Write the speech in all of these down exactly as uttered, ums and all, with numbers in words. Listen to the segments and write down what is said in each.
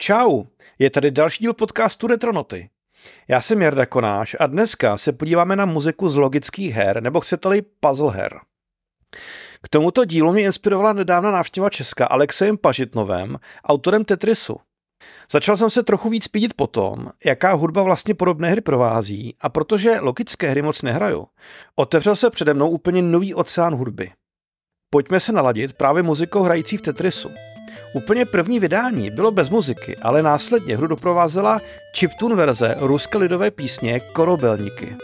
Čau, je tady další díl podcastu Retro noty. Já jsem Jarda Konáš a dneska se podíváme na muziku z logických her, nebo chcete-li puzzle her. K tomuto dílu mě inspirovala nedávna návštěva Česka Alexejem Pažitnovem, autorem Tetrisu. Začal jsem se trochu víc pídit po tom, jaká hudba vlastně podobné hry provází, a protože logické hry moc nehraju, otevřel se přede mnou úplně nový oceán hudby. Pojďme se naladit právě muzikou hrající v Tetrisu. Úplně první vydání bylo bez muziky, ale následně hru doprovázela chiptune verze ruské lidové písně Korobelníky.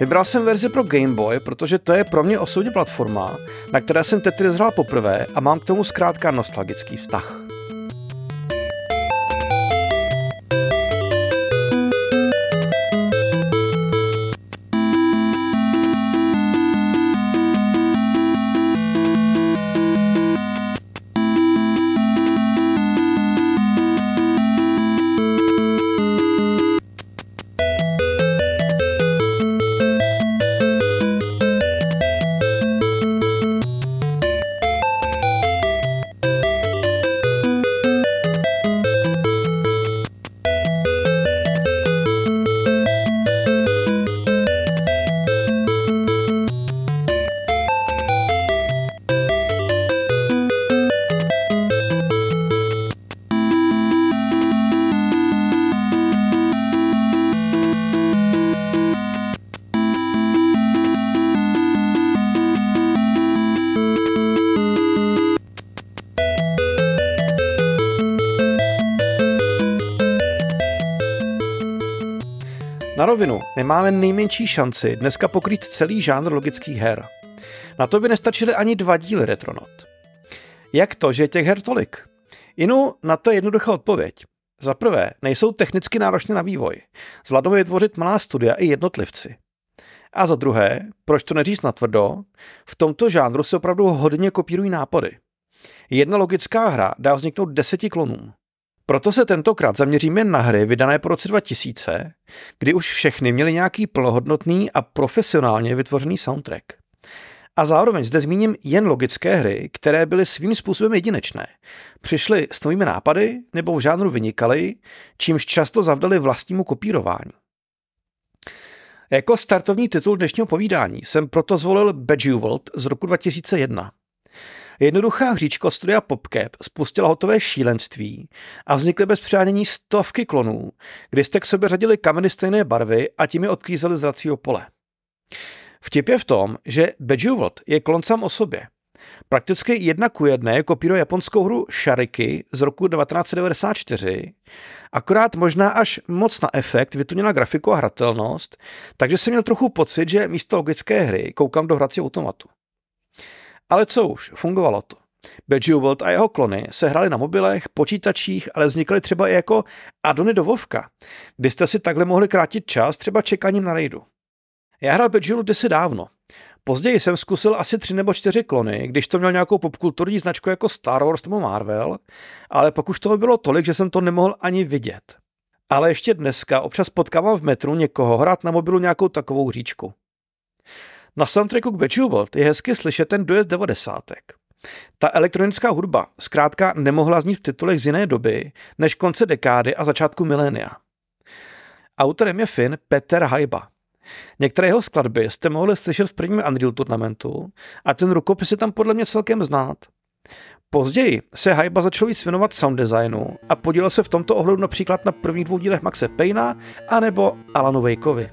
Vybral jsem verzi pro Game Boy, protože to je pro mě osobně platforma, na které jsem Tetris hrál poprvé a mám k tomu zkrátka nostalgický vztah. Na rovinu, nemáme nejmenší šanci dneska pokrýt celý žánr logických her. Na to by nestačily ani dva díly Retronot. Jak to, že je těch her tolik? Inu, na to je jednoduchá odpověď. Za prvé, nejsou technicky náročné na vývoj. Zvládnou je tvořit malá studia i jednotlivci. A za druhé, proč to neříct natvrdo, v tomto žánru se opravdu hodně kopírují nápady. Jedna logická hra dá vzniknout deseti klonům. Proto se tentokrát zaměříme na hry vydané po roce dva tisíce, kdy už všechny měly nějaký plnohodnotný a profesionálně vytvořený soundtrack. A zároveň zde zmíním jen logické hry, které byly svým způsobem jedinečné. Přišly s novými nápady nebo v žánru vynikaly, čímž často zavdaly vlastnímu kopírování. Jako startovní titul dnešního povídání jsem proto zvolil Bejeweled z roku dva tisíce jedna. Jednoduchá hříčka od studia Popcap spustila hotové šílenství a vznikly bez přánění stovky klonů, kdy jste k sobě řadili kameny stejné barvy a tím je odklízeli z hracího pole. Vtip je v tom, že Bejeweled je klon sám o sobě. Prakticky jedna ku jedné kopíruje japonskou hru Šariky z roku devatenáct set devadesát čtyři, akorát možná až moc na efekt vytuněná grafiku a hratelnost, takže jsem měl trochu pocit, že místo logické hry koukám do hracího automatu. Ale co už, fungovalo to. Bejeweled a jeho klony se hrály na mobilech, počítačích, ale vznikly třeba i jako addony do WoWka, kdy jste si takhle mohli krátit čas třeba čekáním na raidu. Já hrál Bejeweled kdysi dávno. Později jsem zkusil asi tři nebo čtyři klony, když to měl nějakou popkulturní značku jako Star Wars nebo Marvel, ale pak už toho bylo tolik, že jsem to nemohl ani vidět. Ale ještě dneska občas potkávám v metru někoho hrát na mobilu nějakou takovou hříčku. Na soundtracku k Bejeweled je hezky slyšet ten dojezd devadesátek. Ta elektronická hudba zkrátka nemohla znít v titulech z jiné doby než konce dekády a začátku milénia. Autorem je Fin Peter Hajba. Některé jeho skladby jste mohli slyšet v prvním Unreal Tournamentu a ten rukopis je tam podle mě celkem znát. Později se Hajba začal víc věnovat sound designu a podílel se v tomto ohledu například na prvních dvou dílech Maxe Payna anebo Alanu Wakeovi.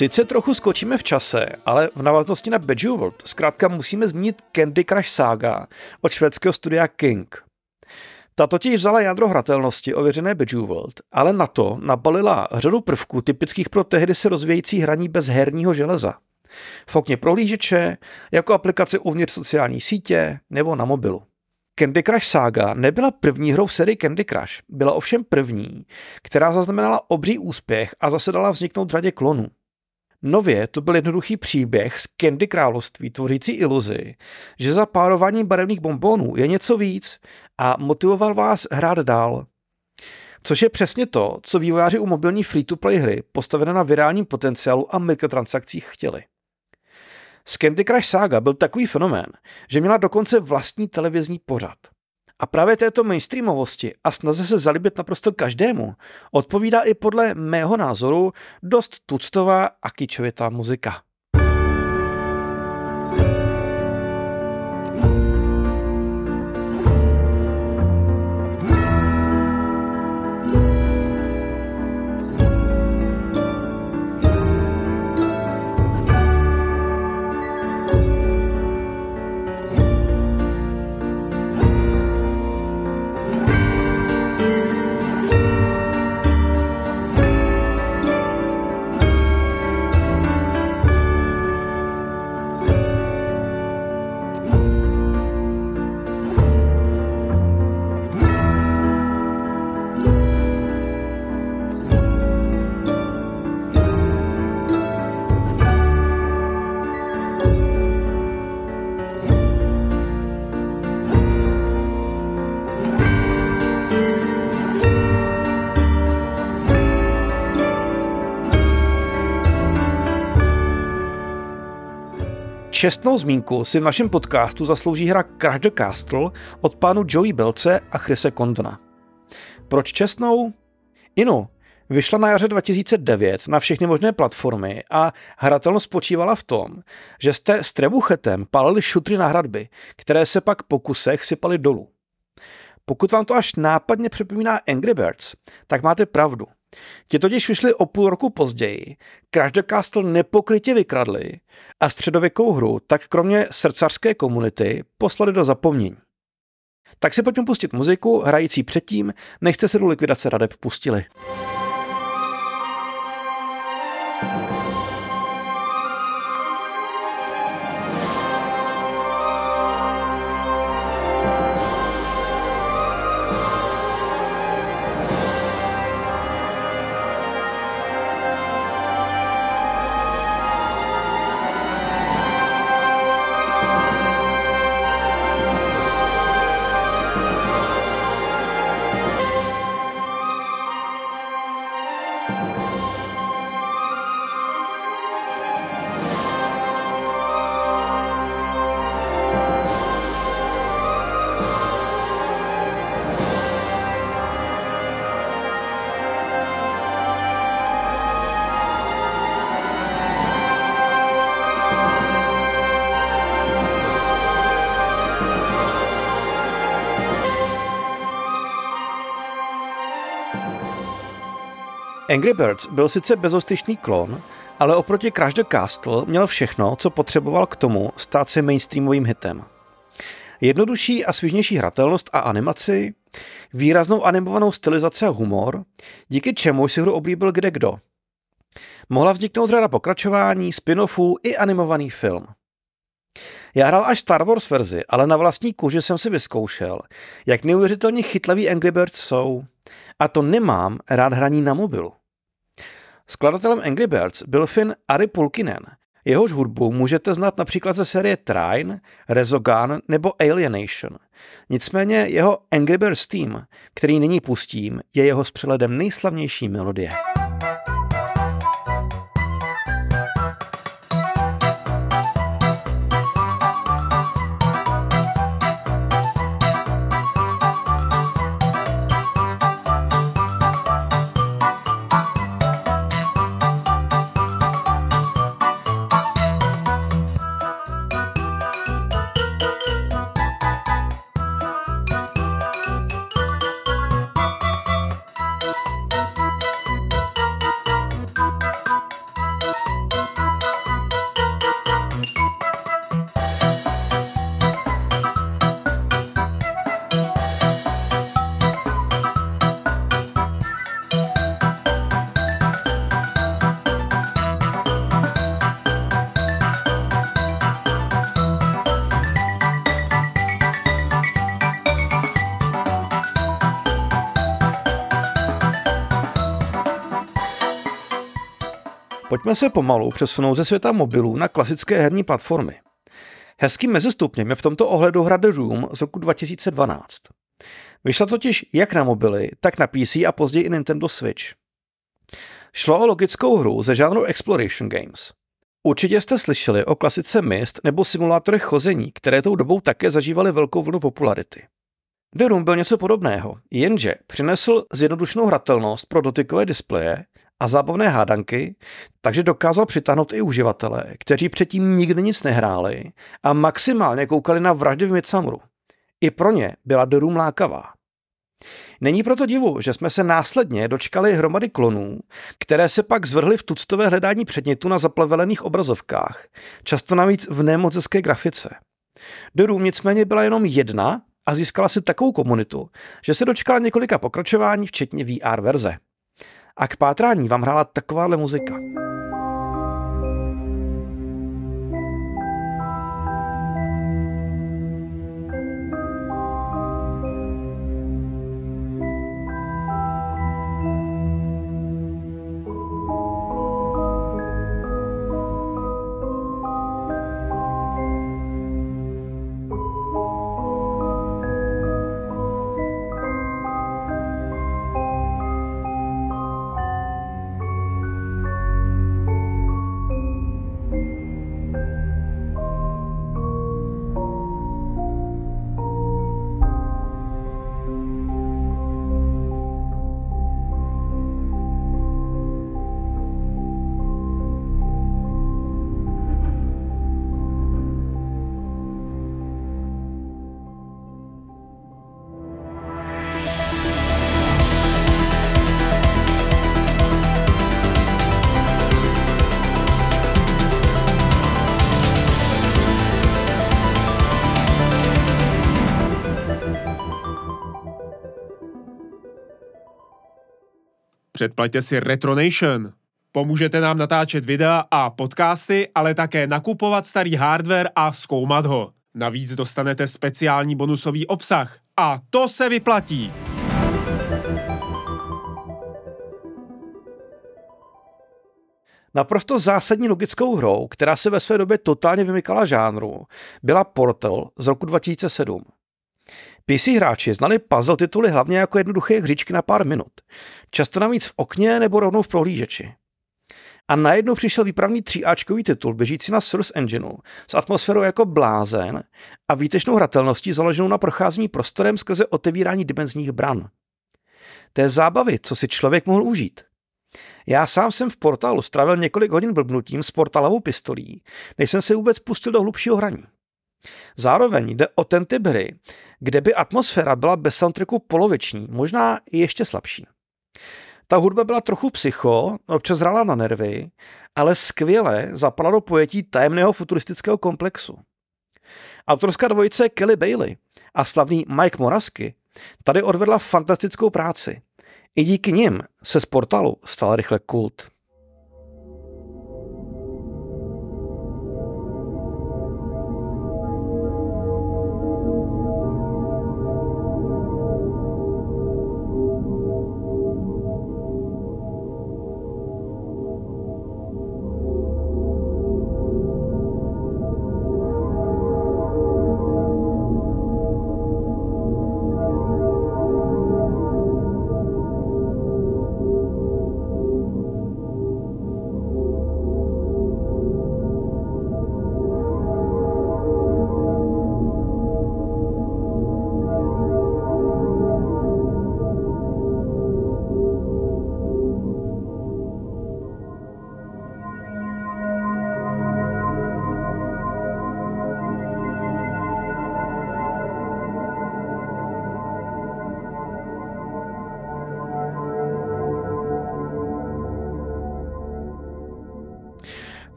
Sice trochu skočíme v čase, ale v návaznosti na Bejeweled zkrátka musíme zmínit Candy Crush Saga od švédského studia King. Ta totiž vzala jádro hratelnosti ověřené Bejeweled, ale na to nabalila řadu prvků typických pro tehdy se rozvíjející hraní bez herního železa. V okně prohlížeče, jako aplikace uvnitř sociální sítě nebo na mobilu. Candy Crush Saga nebyla první hrou v sérii Candy Crush, byla ovšem první, která zaznamenala obří úspěch a zase dala vzniknout řadě klonů. Nově to byl jednoduchý příběh z Candy království tvořící iluzi, že za párování barevných bonbónů je něco víc a motivoval vás hrát dál. Což je přesně to, co vývojáři u mobilní free-to-play hry postavené na virálním potenciálu a mikrotransakcích chtěli. Z Candy Crush Saga byl takový fenomén, že měla dokonce vlastní televizní pořad. A právě této mainstreamovosti a snaze se zalíbit naprosto každému odpovídá i podle mého názoru dost tuctová a kýčovitá muzika. Čestnou zmínku si v našem podcastu zaslouží hra Crash the Castle od pánu Joey Belce a Chrise Condona. Proč čestnou? Inu, vyšla na jaře dva tisíce devět na všechny možné platformy a hratelnost spočívala v tom, že jste s trebuchetem pálili šutry na hradby, které se pak po kusech sypaly dolů. Pokud vám to až nápadně připomíná Angry Birds, tak máte pravdu. Ti totiž vyšli o půl roku později, Crash the Castle nepokrytě vykradli a středověkou hru tak kromě srdcařské komunity poslali do zapomnění. Tak si pojďme pustit muziku, hrající předtím, než jste se do likvidace hradeb pustili. Angry Birds byl sice bezostyšný klon, ale oproti Crash the Castle měl všechno, co potřeboval k tomu stát se mainstreamovým hitem. Jednodušší a svižnější hratelnost a animaci, výraznou animovanou stylizaci a humor, díky čemu si hru oblíbil kdekdo. Mohla vzniknout řada pokračování, spin-offů i animovaný film. Já hrál až Star Wars verzi, ale na vlastní kůži jsem si vyzkoušel, jak neuvěřitelně chytlavý Angry Birds jsou. A to nemám rád hraní na mobilu. Skladatelem Angry Birds byl Fin Ari Pulkkinen. Jehož hudbu můžete znát například ze série Trine, Rezogun nebo Alienation. Nicméně jeho Angry Birds theme, který nyní pustím, je jeho s přehledem nejslavnější melodie. Pojďme se pomalu přesunout ze světa mobilů na klasické herní platformy. Hezkým mezistupněm je v tomto ohledu hra The Room z roku dva tisíce dvanáct. Vyšla totiž jak na mobily, tak na P C a později i Nintendo Switch. Šlo o logickou hru ze žánru Exploration Games. Určitě jste slyšeli o klasice Myst nebo simulátorech chození, které tou dobou také zažívaly velkou vlnu popularity. The Room byl něco podobného, jenže přinesl zjednodušenou hratelnost pro dotykové displeje a zábavné hádanky, takže dokázal přitáhnout i uživatele, kteří předtím nikdy nic nehráli a maximálně koukali na vraždy v Midsommaru. I pro ně byla The Room lákavá. Není proto divu, že jsme se následně dočkali hromady klonů, které se pak zvrhly v tuctové hledání předmětů na zaplevelených obrazovkách, často navíc v nemoc hezké grafice. The Room nicméně byla jenom jedna a získala si takovou komunitu, že se dočkala několika pokračování, včetně V R verze. A k pátrání vám hrála takováhle muzika. Předplaťte si Retronation. Pomůžete nám natáčet videa a podcasty, ale také nakupovat starý hardware a zkoumat ho. Navíc dostanete speciální bonusový obsah. A to se vyplatí! Naprosto zásadní logickou hrou, která se ve své době totálně vymykala žánru, byla Portal z roku dva tisíce sedm. P C hráči znali puzzle tituly hlavně jako jednoduché hříčky na pár minut, často navíc v okně nebo rovnou v prohlížeči. A najednou přišel výpravný tříáčkový titul běžící na Source Engineu s atmosférou jako blázen a výtečnou hratelností založenou na procházení prostorem skrze otevírání dimenzních bran. Té zábavy, co si člověk mohl užít. Já sám jsem v Portalu strávil několik hodin blbnutím s portalovou pistolí, než jsem se vůbec pustil do hlubšího hraní. Zároveň jde o ten typ hry, kde by atmosféra byla bez soundtracku poloviční, možná i ještě slabší. Ta hudba byla trochu psycho, občas hrála na nervy, ale skvěle zapadla do pojetí tajemného futuristického komplexu. Autorská dvojice Kelly Bailey a slavný Mike Morasky tady odvedla fantastickou práci. I díky nim se z Portalu stal rychle kult.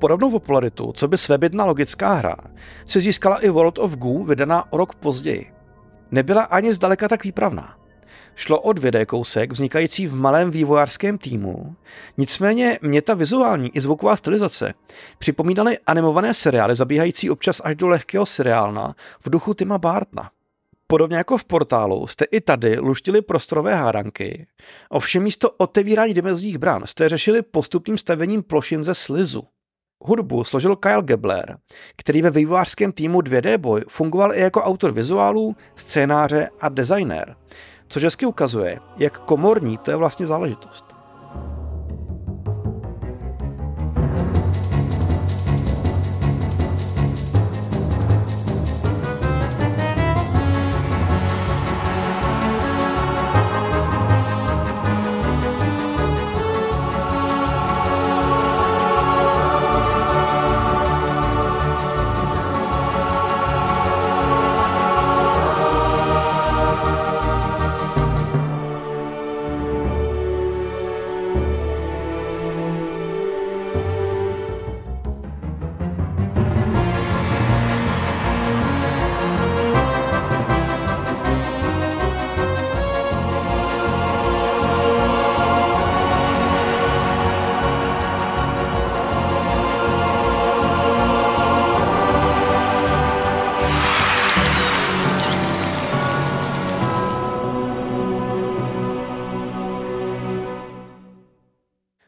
Podobnou popularitu, co by svébytná logická hra, si získala i World of Goo, vydaná o rok později. Nebyla ani zdaleka tak výpravná. Šlo o dvě dé kousek vznikající v malém vývojářském týmu, nicméně mě ta vizuální i zvuková stylizace připomínaly animované seriály zabíhající občas až do lehkého seriálna v duchu Tima Burtona. Podobně jako v Portálu jste i tady luštili prostorové hádanky, ovšem místo otevírání dimenzních brán jste řešili postupným stavěním plošin ze slizu. Hudbu složil Kyle Gebler, který ve vývojářském týmu dvě dé Boy fungoval i jako autor vizuálů, scénáře a designér, což hezky ukazuje, jak komorní to je vlastně záležitost.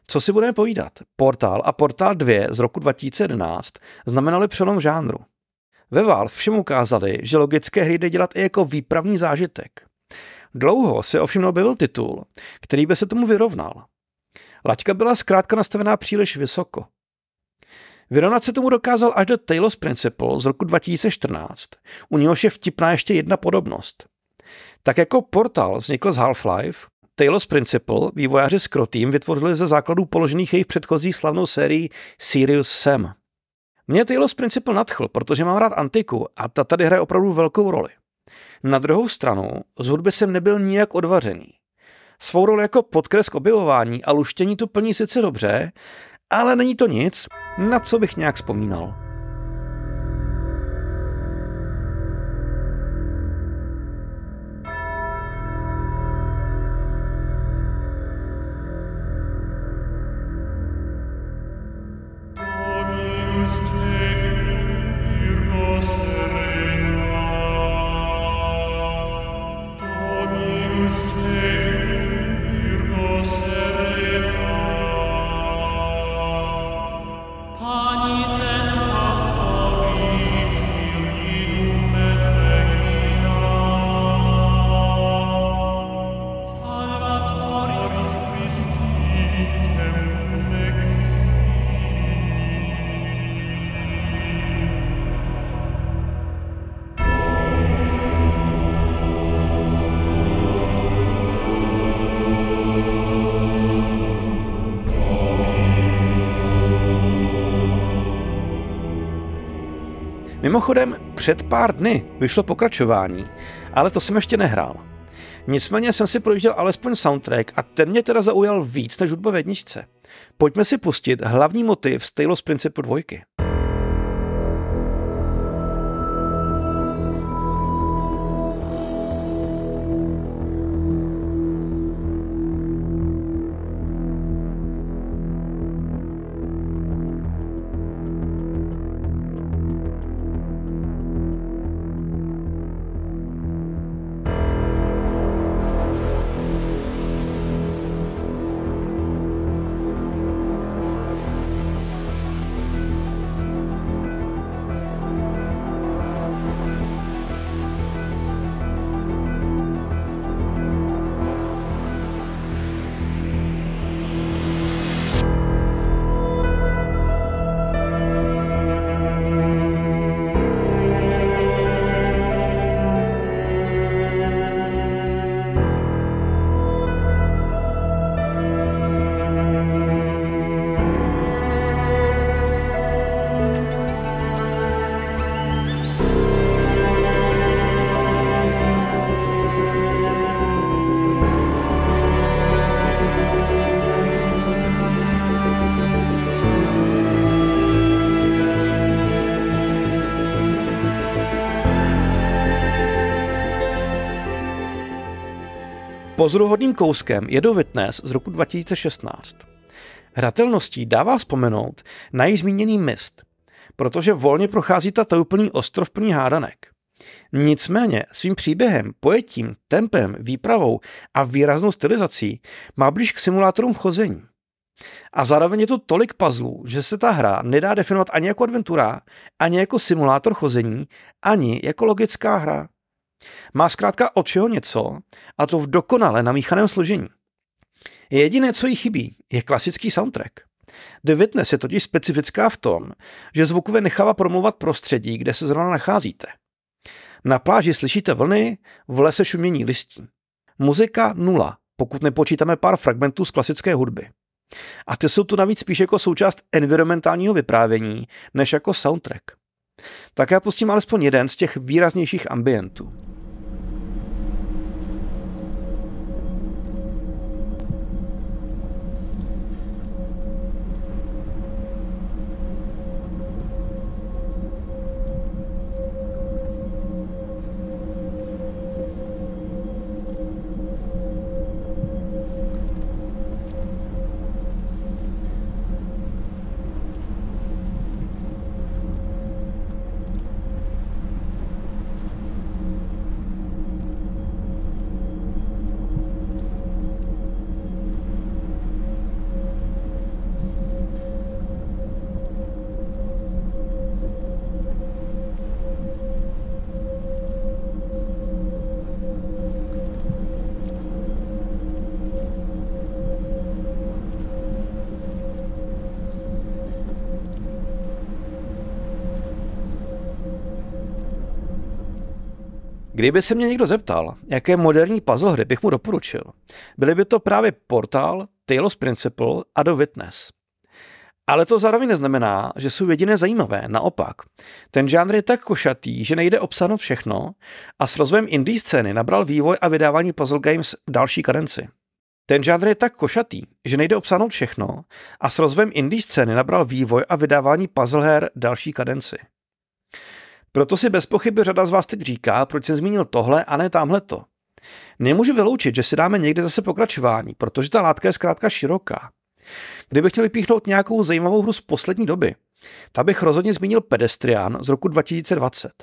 Co si budeme povídat? Portál a Portál dva z roku dva tisíce jedenáct znamenaly přelom žánru. Ve Valve všem ukázali, že logické hry jde dělat i jako výpravný zážitek. Dlouho se ovšem neobjevil titul, který by se tomu vyrovnal. Laťka byla zkrátka nastavená příliš vysoko. Vyrovnat se tomu dokázal až do Talos Principle z roku dva tisíce čtrnáct, u něhož je vtipná ještě jedna podobnost. Tak jako Portál vznikl z Half-Life, Talos Principle vývojáři s Krotým vytvořili ze základů položených jejich předchozí slavnou sérií Serious Sam. Mě Talos Principle nadchl, protože mám rád antiku a ta tady hraje opravdu velkou roli. Na druhou stranu, z hudby jsem nebyl nijak odvařený. Svou roli jako podkres k objevování a luštění tu plní sice dobře, ale není to nic, na co bych nějak vzpomínal. Mimochodem, před pár dny vyšlo pokračování, ale to jsem ještě nehrál. Nicméně jsem si projížděl alespoň soundtrack a ten mě teda zaujal víc než hudba v jedničce. Pojďme si pustit hlavní motiv z Talos Principle dvojky. Pozoruhodným kouskem je The Witness z roku dva tisíce šestnáct. Hratelností dává vzpomenout na již zmíněný Myst, protože volně prochází ta tajuplný ostrov plný hádanek. Nicméně svým příběhem, pojetím, tempem, výpravou a výraznou stylizací má blíž k simulátorům chození. A zároveň je to tolik puzzlů, že se ta hra nedá definovat ani jako adventura, ani jako simulátor chození, ani jako logická hra. Má zkrátka od čeho něco, a to v dokonale namíchaném složení. Jediné, co jí chybí, je klasický soundtrack. The Witness je totiž specifická v tom, že zvukově nechává promluvat prostředí, kde se zrovna nacházíte. Na pláži slyšíte vlny, v lese šumění listí. Muzika nula, pokud nepočítáme pár fragmentů z klasické hudby. A ty jsou tu navíc spíš jako součást environmentálního vyprávění, než jako soundtrack. Tak já pustím alespoň jeden z těch výraznějších ambientů. Kdyby se mě někdo zeptal, jaké moderní puzzle hry bych mu doporučil, byly by to právě Portal, Talos Principle a The Witness. Ale to zároveň neznamená, že jsou jediné zajímavé, naopak. Ten žánr je tak košatý, že nejde obsáhnout všechno a s rozvojem indie scény nabral vývoj a vydávání puzzle games další kadenci. Ten žánr je tak košatý, že nejde obsáhnout všechno a s rozvojem indie scény nabral vývoj a vydávání puzzle her další kadenci. Proto si bez pochyby řada z vás teď říká, proč jsem zmínil tohle a ne támhleto. Nemůžu vyloučit, že si dáme někde zase pokračování, protože ta látka je zkrátka široká. Kdybych chtěl vypíchnout nějakou zajímavou hru z poslední doby, ta bych rozhodně zmínil Pedestrian z roku dva tisíce dvacet.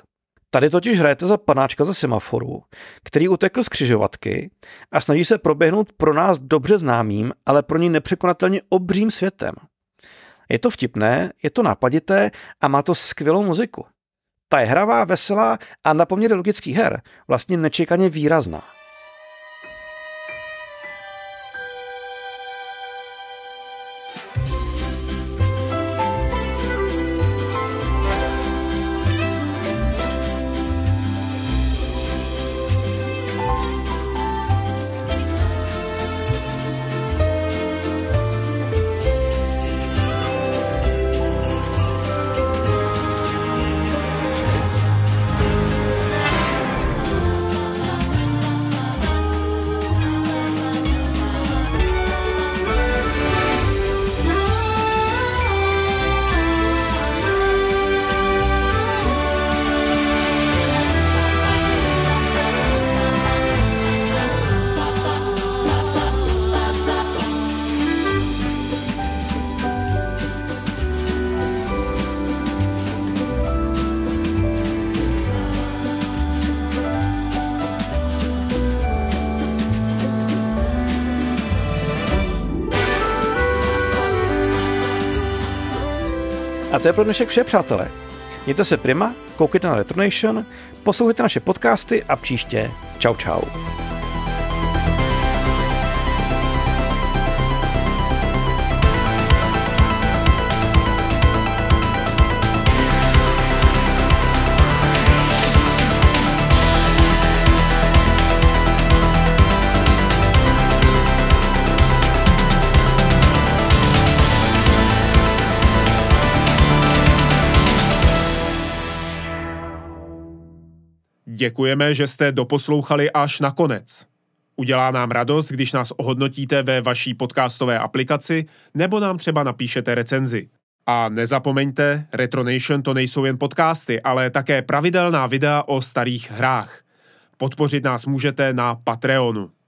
Tady totiž hrajete za panáčka ze semaforu, který utekl z křižovatky a snaží se proběhnout pro nás dobře známým, ale pro ní nepřekonatelně obřím světem. Je to vtipné, je to nápadité a má to skvělou muziku. Ta je hravá, veselá a na poměry logických her vlastně nečekaně výrazná. A to je pro dnešek vše, přátelé. Mějte se prima, koukejte na Retronation, poslouchejte naše podcasty a příště čau čau. Děkujeme, že jste doposlouchali až na konec. Udělá nám radost, když nás ohodnotíte ve vaší podcastové aplikaci nebo nám třeba napíšete recenzi. A nezapomeňte, Retronation to nejsou jen podcasty, ale také pravidelná videa o starých hrách. Podpořit nás můžete na Patreonu.